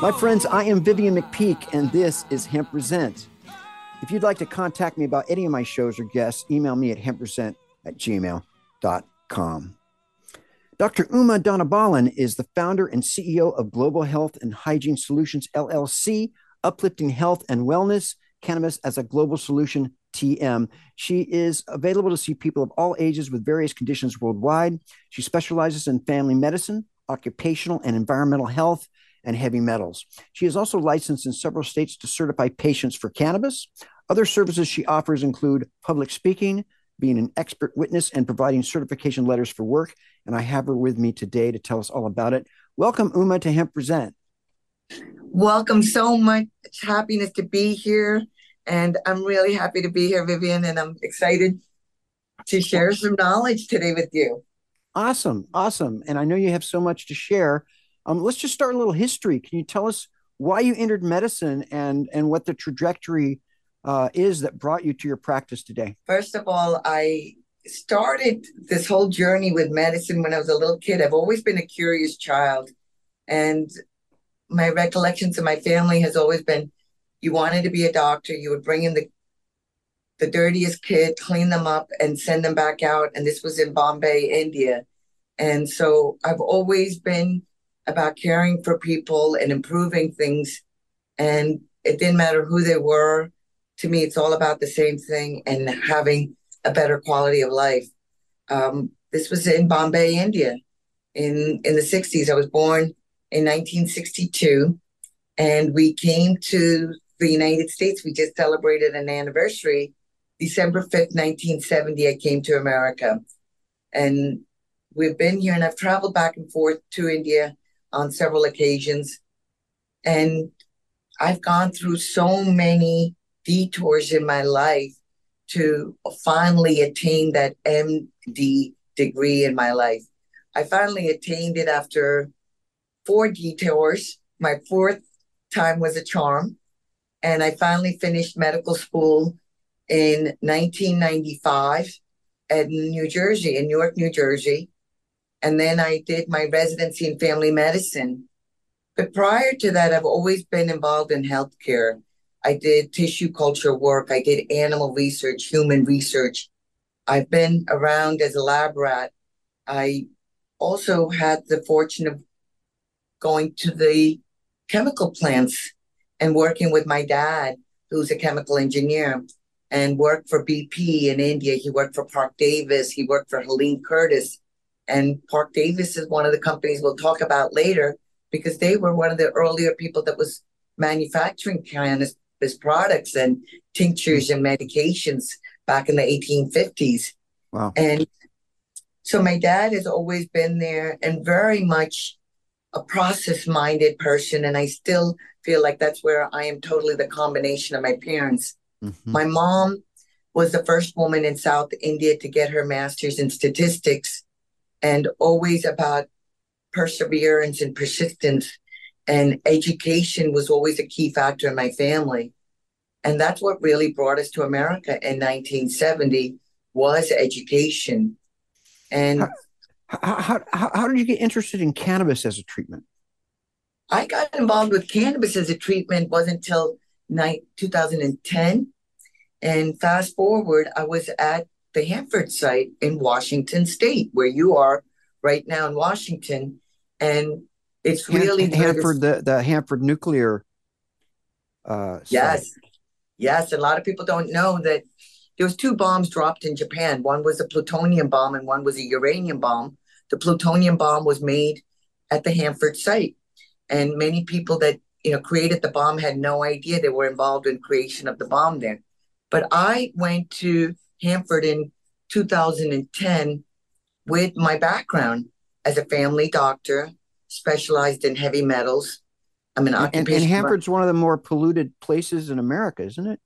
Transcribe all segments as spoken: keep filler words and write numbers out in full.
My friends, I am Vivian McPeak, and this is Hemp Present. If you'd like to contact me about any of my shows or guests, email me at hemp present at gmail dot com. Doctor Uma Dhanabalan is the founder and C E O of Global Health and Hygiene Solutions L L C, Uplifting Health and Wellness Cannabis as a Global Solution, T M. She is available to see people of all ages with various conditions worldwide. She specializes in family medicine, occupational and environmental health, and heavy metals. She is also licensed in several states to certify patients for cannabis. Other services she offers include public speaking, being an expert witness, and providing certification letters for work. And I have her with me today to tell us all about it. Welcome, Uma, to Hemp Present. Welcome. So much happiness to be here. And I'm really happy to be here, Vivian, and I'm excited to share some knowledge today with you. Awesome. Awesome. And I know you have so much to share. Um, let's just start a little history. Can you tell us why you entered medicine and, and what the trajectory uh, is that brought you to your practice today? First of all, I started this whole journey with medicine when I was a little kid. I've always been a curious child. And my recollections of my family has always been, you wanted to be a doctor, you would bring in the the dirtiest kid, clean them up, and send them back out. And this was in Bombay, India. And so I've always been about caring for people and improving things. And it didn't matter who they were. To me, it's all about the same thing and having a better quality of life. Um, this was in Bombay, India, in, in the sixties. I was born in nineteen sixty-two. And we came to the United States. We just celebrated an anniversary. December fifth, nineteen seventy, I came to America. And we've been here, and I've traveled back and forth to India on several occasions. And I've gone through so many detours in my life to finally attain that M D degree in my life. I finally attained it after four detours. My fourth time was a charm. And I finally finished medical school in nineteen ninety-five at New Jersey, in Newark, New Jersey. And then I did my residency in family medicine. But prior to that, I've always been involved in healthcare. I did tissue culture work. I did animal research, human research. I've been around as a lab rat. I also had the fortune of going to the chemical plants and working with my dad, who's a chemical engineer, and worked for B P in India. He worked for Parke-Davis. He worked for Helene Curtis. And Parke-Davis is one of the companies we'll talk about later because they were one of the earlier people that was manufacturing cannabis products and tinctures and medications back in the eighteen fifties. Wow. And so my dad has always been there and very much a process-minded person, and I still feel like that's where I am totally the combination of my parents. Mm-hmm. My mom was the first woman in South India to get her master's in statistics, and always about perseverance and persistence, and education was always a key factor in my family. And that's what really brought us to America in nineteen seventy was education. And How- How, how how did you get interested in cannabis as a treatment? I got involved with cannabis as a treatment wasn't until two thousand ten. And fast forward, I was at the Hanford site in Washington State, where you are right now in Washington. And it's really... Han- Hanford, the, the Hanford nuclear uh, Yes. Site. Yes, a lot of people don't know that there was two bombs dropped in Japan. One was a plutonium bomb and one was a uranium bomb. The plutonium bomb was made at the Hanford site. And many people that, you know, created the bomb had no idea they were involved in creation of the bomb there. But I went to Hanford in two thousand ten with my background as a family doctor, specialized in heavy metals. I'm an occupational... And, and Hanford's one of the more polluted places in America, isn't it?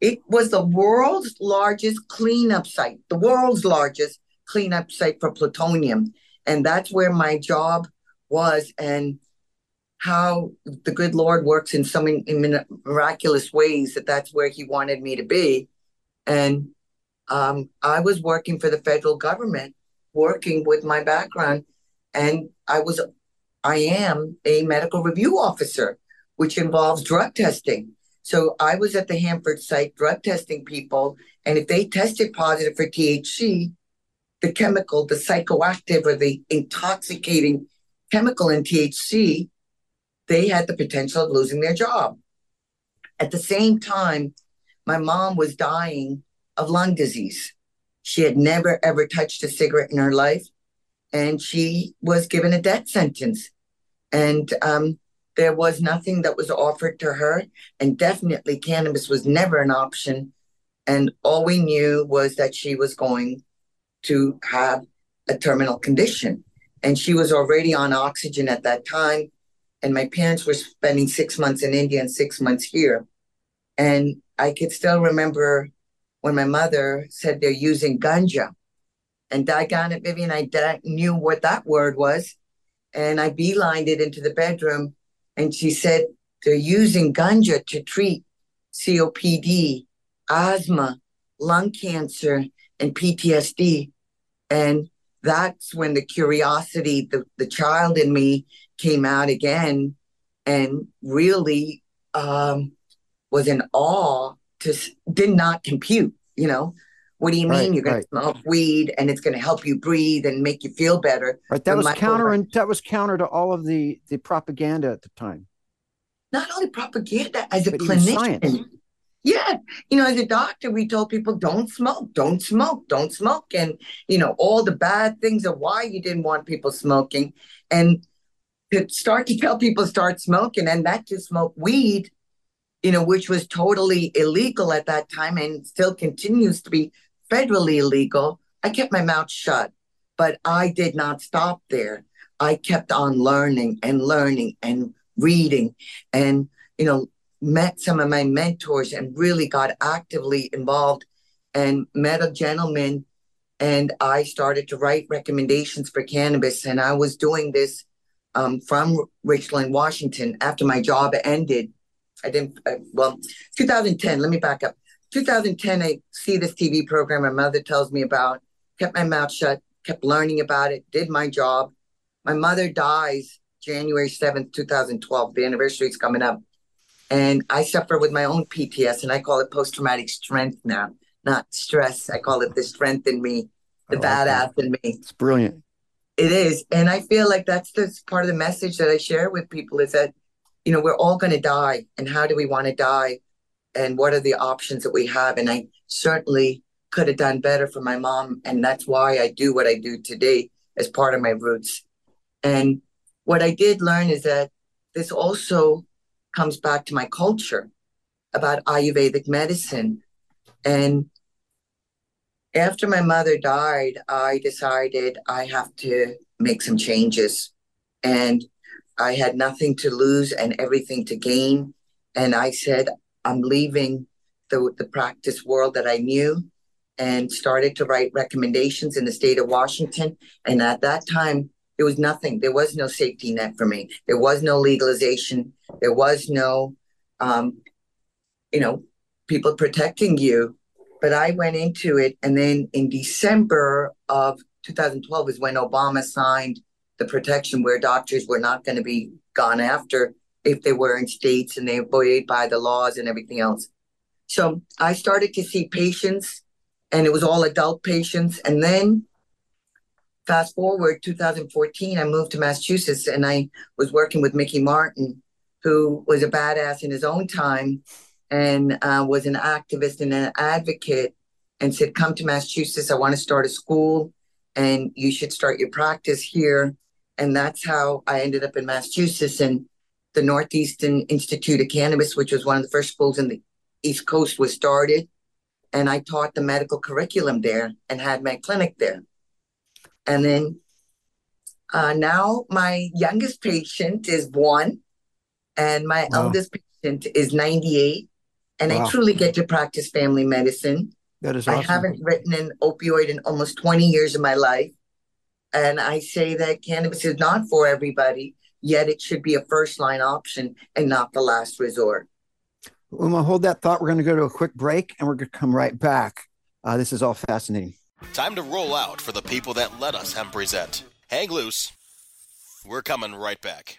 It was the world's largest cleanup site, the world's largest cleanup site for plutonium. And that's where my job was, and how the good Lord works in so many in miraculous ways that that's where he wanted me to be. And um, I was working for the federal government, working with my background. And I was, I am a medical review officer, which involves drug testing. So I was at the Hanford site drug testing people. And if they tested positive for T H C, the chemical, the psychoactive or the intoxicating chemical in T H C, they had the potential of losing their job. At the same time, my mom was dying of lung disease. She had never, ever touched a cigarette in her life. And she was given a death sentence. And um, there was nothing that was offered to her. And definitely cannabis was never an option. And all we knew was that she was going to have a terminal condition. And she was already on oxygen at that time. And my parents were spending six months in India and six months here. And I could still remember when my mother said they're using ganja. And daggone it, Vivian, I knew what that word was. And I beelined it into the bedroom. And she said, they're using ganja to treat C O P D, asthma, lung cancer, and P T S D. And that's when the curiosity, the, the child in me came out again, and really um, was in awe, to did not compute, you know. What do you mean right, you're going right. to smoke weed and it's going to help you breathe and make you feel better? Right, that was counter, and that was counter to all of the, the propaganda at the time. Not only propaganda, as a but clinician. Yeah, you know, as a doctor, we told people, don't smoke, don't smoke, don't smoke. And, you know, all the bad things of why you didn't want people smoking. And to start to tell people start smoking and not to smoke weed, you know, which was totally illegal at that time and still continues to be federally illegal. I kept my mouth shut, but I did not stop there. I kept on learning and learning and reading and, you know, met some of my mentors and really got actively involved and met a gentleman, and I started to write recommendations for cannabis. And I was doing this um, from Richland, Washington, after my job ended. I didn't, uh, well, two thousand ten, let me back up. two thousand ten, I see this T V program my mother tells me about, kept my mouth shut, kept learning about it, did my job. My mother dies January seventh, two thousand twelve. The anniversary is coming up. And I suffer with my own P T S, and I call it post-traumatic strength now, not stress. I call it the strength in me, the like badass that. in me. It's brilliant. It is. And I feel like that's the part of the message that I share with people is that, you know, we're all going to die, and how do we want to die? And what are the options that we have? And I certainly could have done better for my mom. And that's why I do what I do today as part of my roots. And what I did learn is that this also comes back to my culture about Ayurvedic medicine. And after my mother died, I decided I have to make some changes. And I had nothing to lose and everything to gain. And I said, I'm leaving the, the practice world that I knew, and started to write recommendations in the state of Washington. And at that time, there was nothing. There was no safety net for me. There was no legalization. There was no, um, you know, people protecting you. But I went into it. And then in December of two thousand twelve is when Obama signed the protection where doctors were not going to be gone after if they were in states and they abided by the laws and everything else. So I started to see patients, and it was all adult patients. And then fast forward two thousand fourteen, I moved to Massachusetts, and I was working with Mickey Martin, who was a badass in his own time and uh, was an activist and an advocate, and said, come to Massachusetts. I want to start a school, and you should start your practice here. And that's how I ended up in Massachusetts. And the Northeastern Institute of Cannabis, which was one of the first schools in the East Coast, was started. And I taught the medical curriculum there and had my clinic there. And then uh, now my youngest patient is one, and my wow. eldest patient is ninety-eight. And wow. I truly get to practice family medicine. That is awesome. I haven't written an opioid in almost twenty years of my life. And I say that cannabis is not for everybody, yet it should be a first-line option and not the last resort. Uma, hold that thought. We're going to go to a quick break, and we're going to come right back. Uh, this is all fascinating. Time to roll out for the people that let us Hemp Present. Hang loose. We're coming right back.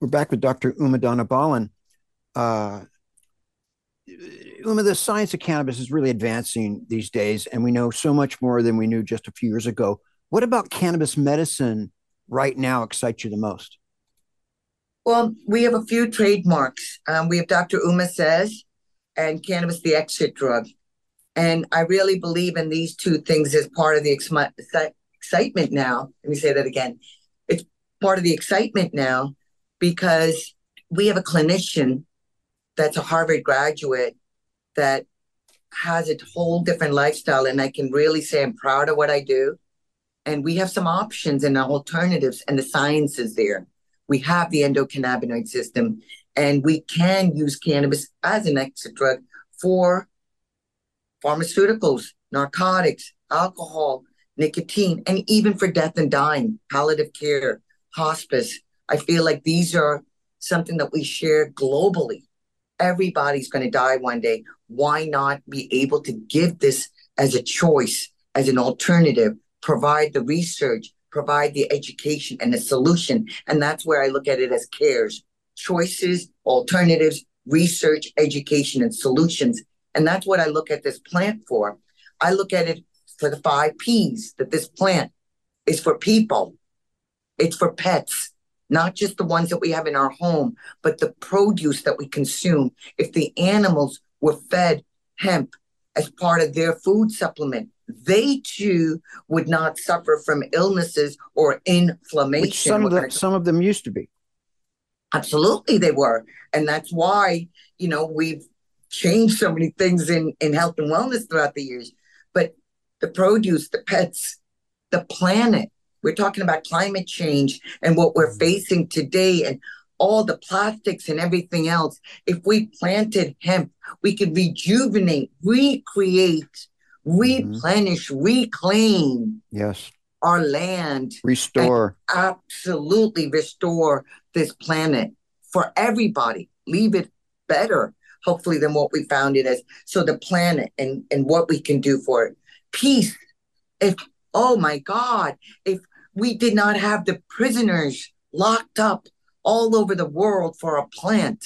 We're back with Doctor Uma Dhanabalan. Uh, Uma, the science of cannabis is really advancing these days, and we know so much more than we knew just a few years ago. What about cannabis medicine right now excites you the most? Well, we have a few trademarks. Um, we have Doctor Uma Says and Cannabis the Exit Drug. And I really believe in these two things as part of the ex- excitement now. Let me say that again. It's part of the excitement now, because we have a clinician that's a Harvard graduate that has a whole different lifestyle. And I can really say I'm proud of what I do. And we have some options and alternatives, and the science is there. We have the endocannabinoid system, and we can use cannabis as an exit drug for pharmaceuticals, narcotics, alcohol, nicotine, and even for death and dying, palliative care, hospice. I feel like these are something that we share globally. Everybody's going to die one day. Why not be able to give this as a choice, as an alternative, provide the research, provide the education and the solution? And that's where I look at it as CARES: choices, alternatives, research, education, and solutions. And that's what I look at this plant for. I look at it for the five P's, that this plant is for people. It's for pets. Not just the ones that we have in our home, but the produce that we consume. If the animals were fed hemp as part of their food supplement, they too would not suffer from illnesses or inflammation. Which some of, the, some of them used to be. Absolutely, they were. And that's why, you know, we've changed so many things in, in health and wellness throughout the years. But the produce, the pets, the planet. We're talking about climate change and what we're facing today and all the plastics and everything else. If we planted hemp, we could rejuvenate, recreate, replenish, mm-hmm. reclaim yes. our land. Restore. Absolutely restore this planet for everybody. Leave it better, hopefully, than what we found it as. So the planet and, and what we can do for it. Peace. If Oh, my God, if we did not have the prisoners locked up all over the world for a plant,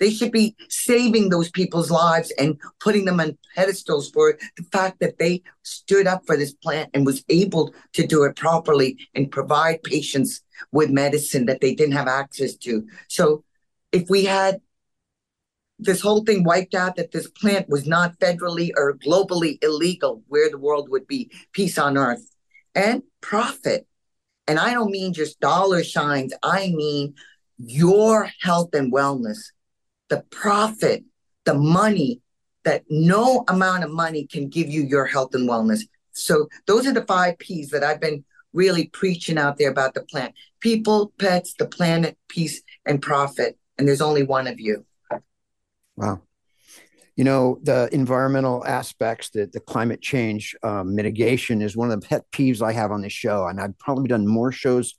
they should be saving those people's lives and putting them on pedestals for the fact that they stood up for this plant and was able to do it properly and provide patients with medicine that they didn't have access to. So if we had this whole thing wiped out, that this plant was not federally or globally illegal, where the world would be peace on earth. and profit. And I don't mean just dollar signs. I mean your health and wellness, the profit, the money, that no amount of money can give you your health and wellness. So those are the five P's that I've been really preaching out there about the plant. People, pets, the planet, peace, and profit. And there's only one of you. Wow. You know, the environmental aspects, the, the climate change um, mitigation is one of the pet peeves I have on this show. And I've probably done more shows,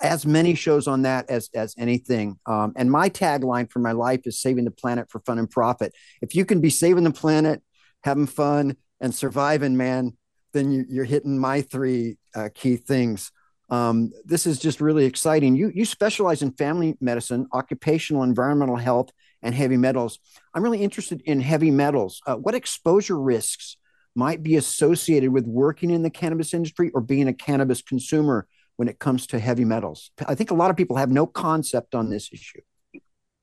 as many shows on that as, as anything. Um, and my tagline for my life is saving the planet for fun and profit. If you can be saving the planet, having fun, and surviving, man, then you, you're hitting my three uh, key things. Um, this is just really exciting. You, you specialize in family medicine, occupational, environmental health, and heavy metals. I'm really interested in heavy metals. Uh, what exposure risks might be associated with working in the cannabis industry or being a cannabis consumer when it comes to heavy metals? I think a lot of people have no concept on this issue.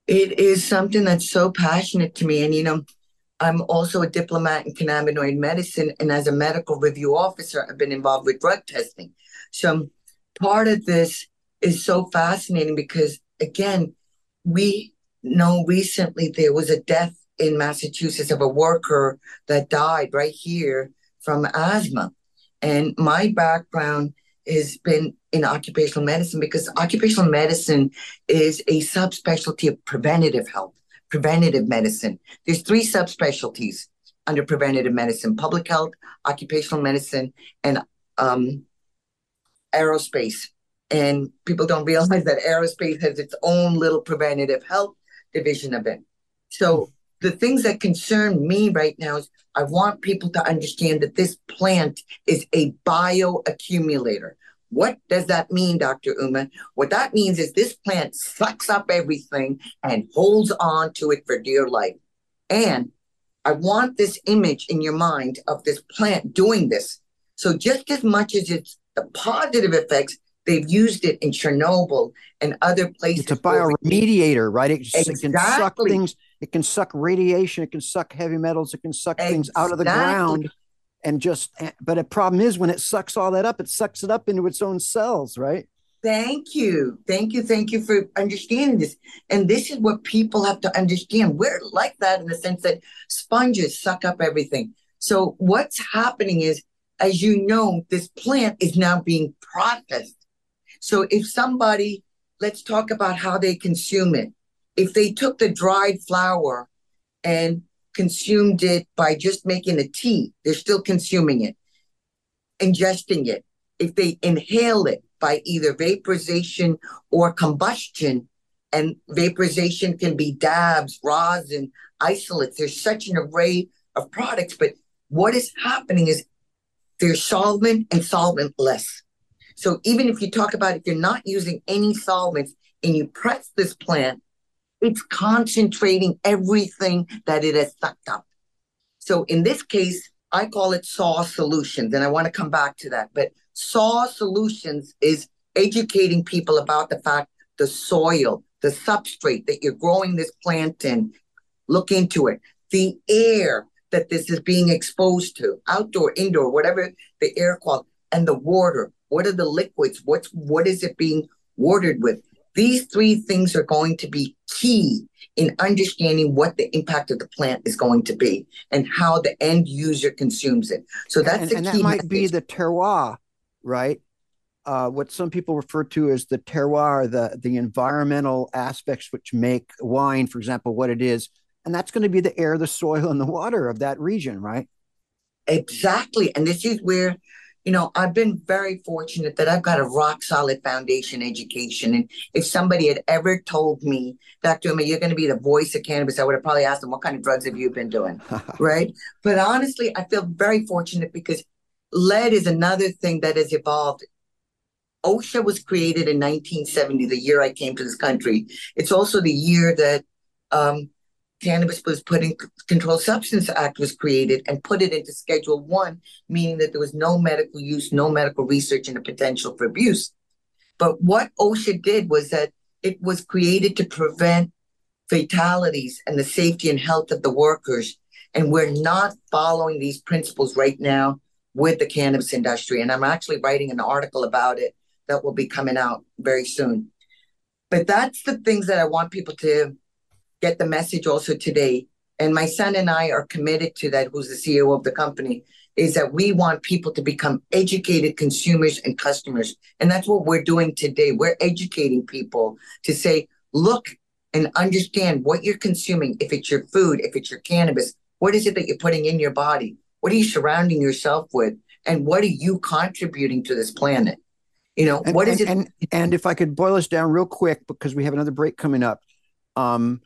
It is something that's so passionate to me. And, you know, I'm also a diplomat in cannabinoid medicine. And as a medical review officer, I've been involved with drug testing. So part of this is so fascinating because, again, we know recently there was a death in Massachusetts of a worker that died right here from asthma. And my background has been in occupational medicine because occupational medicine is a subspecialty of preventative health, preventative medicine. There's three subspecialties under preventative medicine: public health, occupational medicine, and um, aerospace. And people don't realize that aerospace has its own little preventative health division of it. So the things that concern me right now is I want people to understand that this plant is a bioaccumulator. What does that mean, Doctor Uma? What that means is this plant sucks up everything and holds on to it for dear life. And I want this image in your mind of this plant doing this. So just as much as it's the positive effects, they've used it in Chernobyl and other places. It's a bioremediator, right? It, exactly. It can suck things. It can suck radiation. It can suck heavy metals. It can suck exactly. things out of the ground. And just, but the problem is when it sucks all that up, it sucks it up into its own cells, right? Thank you. Thank you. Thank you for understanding this. And this is what people have to understand. We're like that in the sense that sponges suck up everything. So what's happening is, as you know, this plant is now being processed. So if somebody, let's talk about how they consume it. If they took the dried flower and consumed it by just making a tea, they're still consuming it, ingesting it. If they inhale it by either vaporization or combustion, and vaporization can be dabs, rosin, isolates. There's such an array of products, but what is happening is they're solvent and solventless. So even if you talk about if you're not using any solvents and you press this plant, it's concentrating everything that it has sucked up. So in this case, I call it SAW Solutions, and I want to come back to that. But SAW Solutions is educating people about the fact the soil, the substrate that you're growing this plant in, look into it, the air that this is being exposed to, outdoor, indoor, whatever the air quality, and the water. What are the liquids? What's, what is it being watered with? These three things are going to be key in understanding what the impact of the plant is going to be and how the end user consumes it. So that's and, the and key that might message. Be the terroir, right? Uh, what some people refer to as the terroir, the, the environmental aspects which make wine, for example, what it is. And that's going to be the air, the soil, and the water of that region, right? Exactly. And this is where... You know, I've been very fortunate that I've got a rock solid foundation education. And if somebody had ever told me, Doctor Uma, you're going to be the voice of cannabis, I would have probably asked them, what kind of drugs have you been doing? Right. But honestly, I feel very fortunate because lead is another thing that has evolved. OSHA was created in nineteen seventy, the year I came to this country. It's also the year that um, cannabis was put in, Controlled Substance Act was created and put it into Schedule one, meaning that there was no medical use, no medical research, and a potential for abuse. But what OSHA did was that it was created to prevent fatalities and the safety and health of the workers. And we're not following these principles right now with the cannabis industry. And I'm actually writing an article about it that will be coming out very soon. But that's the things that I want people to get the message also today. And my son and I are committed to that, who's the C E O of the company, is that we want people to become educated consumers and customers. And that's what we're doing today. We're educating people to say, look and understand what you're consuming. If it's your food, if it's your cannabis, what is it that you're putting in your body? What are you surrounding yourself with? And what are you contributing to this planet? You know, and, what is and, it? And, and if I could boil us down real quick, because we have another break coming up. Um,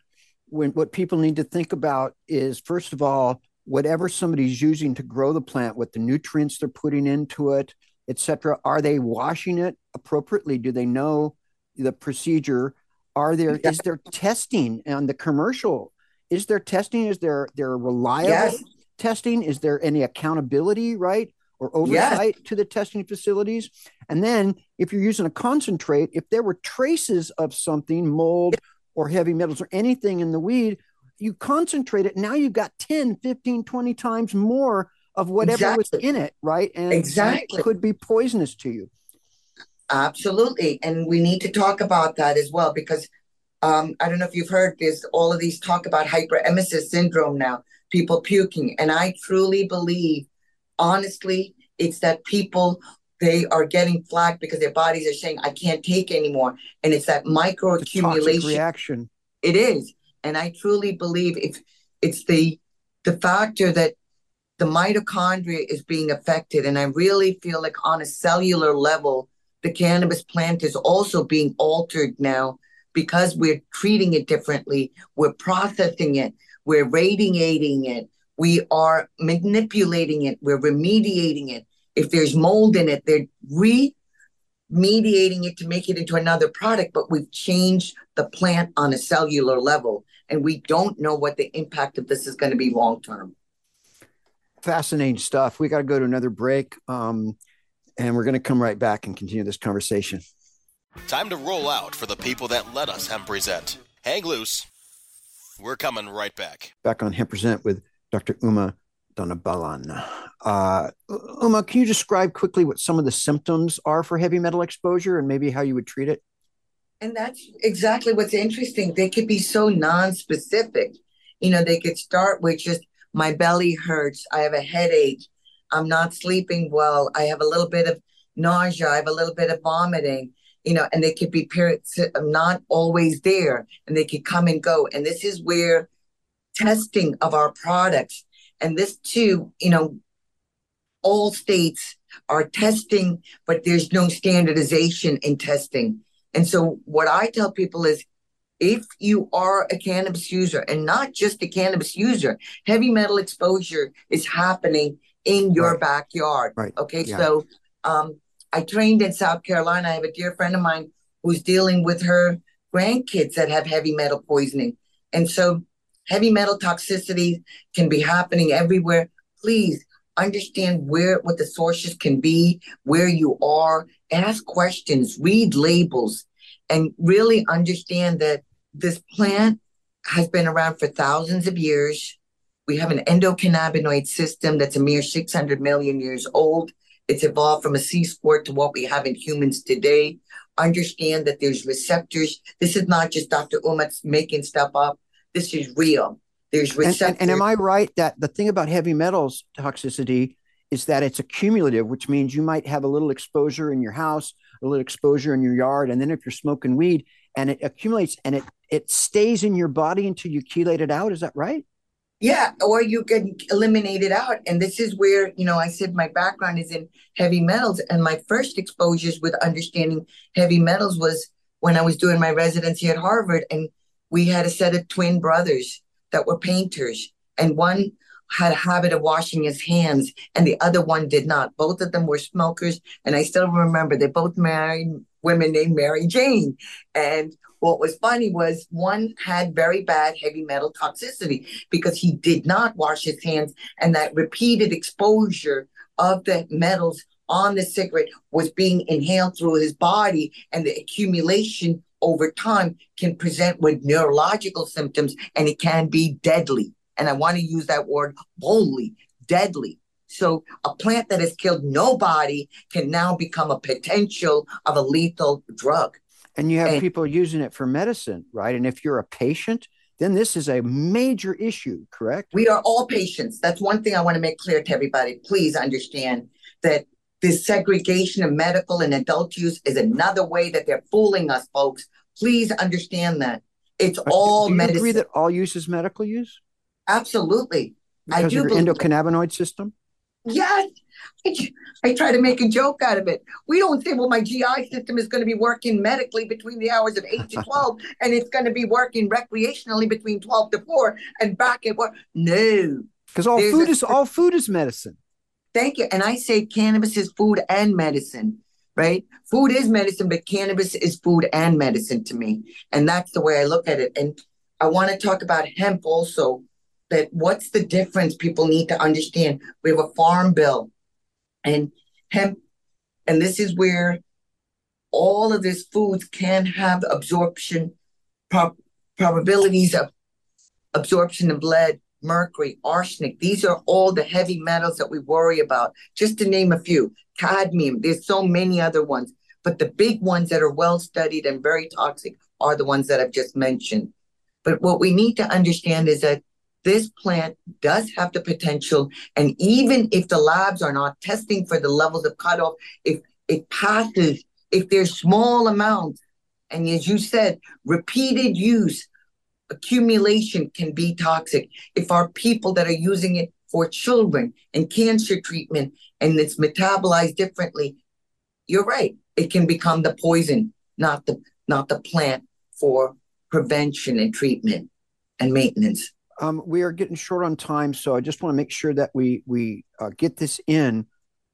when, what people need to think about is, first of all, whatever somebody's using to grow the plant, what the nutrients they're putting into it, et cetera, are they washing it appropriately? Do they know the procedure? Are there, yeah. is there testing on the commercial? Is there testing? Is there, there reliable yes. testing? Is there any accountability, right? Or oversight yes. to the testing facilities? And then if you're using a concentrate, if there were traces of something, mold or heavy metals or anything in the weed, you concentrate it. Now you've got ten, fifteen, twenty times more of whatever exactly. was in it, right? And exactly. it could be poisonous to you. Absolutely. And we need to talk about that as well, because um, I don't know if you've heard this, all of these talk about hyperemesis syndrome now, people puking. And I truly believe, honestly, it's that people, they are getting flagged because their bodies are saying, I can't take anymore. And it's that microaccumulation reaction. It is. And I truly believe if it's the the factor that the mitochondria is being affected. And I really feel like on a cellular level, the cannabis plant is also being altered now because we're treating it differently. We're processing it. We're radiating it. We are manipulating it. We're remediating it. If there's mold in it, they're remediating it to make it into another product, but we've changed the plant on a cellular level, and we don't know what the impact of this is going to be long-term. Fascinating stuff. We got to go to another break, um, and we're going to come right back and continue this conversation. Time to roll out for the people that let us Hemp Present. Hang loose. We're coming right back. Back on Hemp Present with Doctor Uma Dhanabalan. Uh, Uma, can you describe quickly what some of the symptoms are for heavy metal exposure and maybe how you would treat it? And that's exactly what's interesting. They could be so nonspecific. You know, they could start with just my belly hurts. I have a headache. I'm not sleeping well. I have a little bit of nausea. I have a little bit of vomiting, you know, and they could be periods of not always there, and they could come and go. And this is where testing of our products, and this too, you know, all states are testing, but there's no standardization in testing. And so what I tell people is, if you are a cannabis user, and not just a cannabis user, heavy metal exposure is happening in your right. backyard. Right. Okay. Yeah. So um, I trained in South Carolina. I have a dear friend of mine who's dealing with her grandkids that have heavy metal poisoning. And so heavy metal toxicity can be happening everywhere. Please understand where, what the sources can be, where you are, ask questions, read labels, and really understand that this plant has been around for thousands of years. We have an endocannabinoid system that's a mere six hundred million years old. It's evolved from a sea sport to what we have in humans today. Understand that there's receptors. This is not just Doctor Uma's making stuff up. This is real. There's receptors. And, and, and am I right that the thing about heavy metals toxicity is that it's accumulative, which means you might have a little exposure in your house, a little exposure in your yard, and then if you're smoking weed, and it accumulates and it it stays in your body until you chelate it out. Is that right? Yeah, or you can eliminate it out. And this is where, you know, I said my background is in heavy metals, and my first exposures with understanding heavy metals was when I was doing my residency at Harvard, and we had a set of twin brothers that were painters, and one had a habit of washing his hands and the other one did not. Both of them were smokers, and I still remember they both married women named Mary Jane. And what was funny was one had very bad heavy metal toxicity because he did not wash his hands, and that repeated exposure of the metals on the cigarette was being inhaled through his body, and the accumulation over time can present with neurological symptoms, and it can be deadly. And I want to use that word boldly, deadly. So a plant that has killed nobody can now become a potential of a lethal drug. And you have and, people using it for medicine, right? And if you're a patient, then this is a major issue, correct? We are all patients. That's one thing I want to make clear to everybody. Please understand that this segregation of medical and adult use is another way that they're fooling us, folks. Please understand that. It's all medicine. Do you agree that all use is medical use? Absolutely. Because I do of your endocannabinoid system? Yes. I, I try to make a joke out of it. We don't say, well, my G I system is going to be working medically between the hours of eight to twelve, and it's going to be working recreationally between twelve to four and back at work. No. Because all food a, is all food is medicine. Thank you. And I say cannabis is food and medicine, right? Food is medicine, but cannabis is food and medicine to me. And that's the way I look at it. And I want to talk about hemp also, that what's the difference people need to understand. We have a farm bill. And hemp, and this is where all of these foods can have absorption, prob- probabilities of absorption of lead, mercury, arsenic. These are all the heavy metals that we worry about, just to name a few. Cadmium, there's so many other ones. But the big ones that are well-studied and very toxic are the ones that I've just mentioned. But what we need to understand is that this plant does have the potential, and even if the labs are not testing for the levels of cutoff, if it passes, if there's small amounts, and as you said, repeated use, accumulation can be toxic. If our people that are using it for children and cancer treatment, and it's metabolized differently, you're right, it can become the poison, not the not the plant for prevention and treatment and maintenance. Um, we are getting short on time, so I just want to make sure that we we uh, get this in.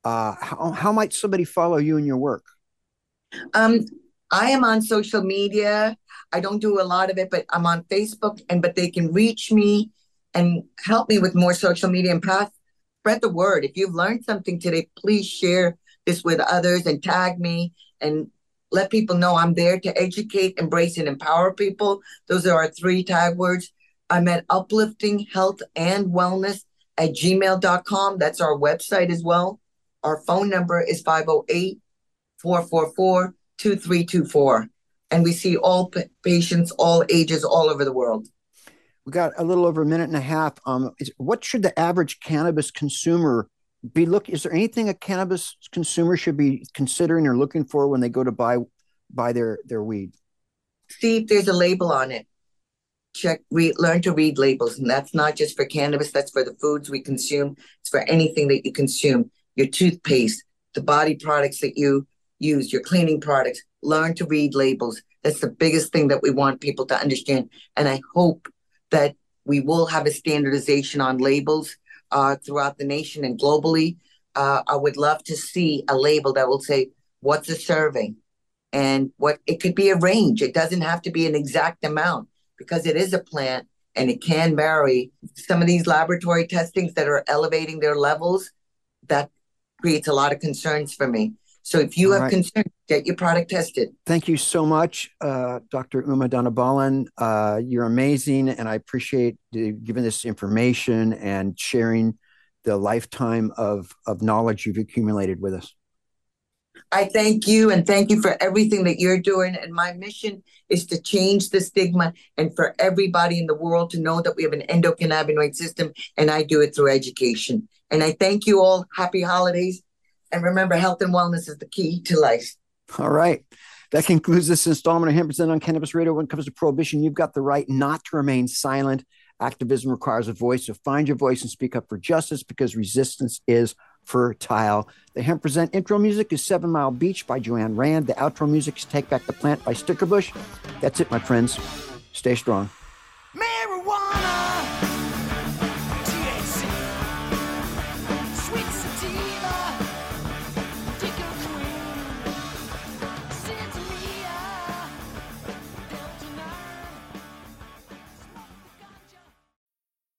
Uh, how, how might somebody follow you and your work? Um, I am on social media. I don't do a lot of it, but I'm on Facebook, and but they can reach me and help me with more social media and pass, spread the word. If you've learned something today, please share this with others and tag me and let people know I'm there to educate, embrace, and empower people. Those are our three tag words. I'm at Uplifting Health and Wellness at gmail dot com. That's our website as well. Our phone number is five oh eight, four four four, two three two four. And we see all p- patients, all ages, all over the world. We got a little over a minute and a half. Um, is, what should the average cannabis consumer be looking? Is there anything a cannabis consumer should be considering or looking for when they go to buy buy their, their weed? See if there's a label on it. Check, read, learn to read labels. And that's not just for cannabis. That's for the foods we consume. It's for anything that you consume. Your toothpaste, the body products that you use, your cleaning products. Learn to read labels. That's the biggest thing that we want people to understand. And I hope that we will have a standardization on labels uh, throughout the nation and globally. Uh, I would love to see a label that will say, what's a serving? And what it could be a range. It doesn't have to be an exact amount, because it is a plant and it can vary. Some of these laboratory testings that are elevating their levels, that creates a lot of concerns for me. So if you All have right. concerns, get your product tested. Thank you so much, uh, Doctor Uma Dhanabalan. Uh, you're amazing, and I appreciate you giving this information and sharing the lifetime of, of knowledge you've accumulated with us. I thank you, and thank you for everything that you're doing. And my mission is to change the stigma and for everybody in the world to know that we have an endocannabinoid system, and I do it through education. And I thank you all. Happy holidays. And remember, health and wellness is the key to life. All right. That concludes this installment of Hemp Present on Cannabis Radio. When it comes to prohibition, you've got the right not to remain silent. Activism requires a voice, so find your voice and speak up for justice, because resistance is fertile. The Hemp Present intro music is Seven Mile Beach by Joanne Rand. The outro music is Take Back the Plant by Stickerbush. That's it, my friends. Stay strong. Marijuana, T H C, sweet sativa, Deacon Queen, Santeria, Delta nine.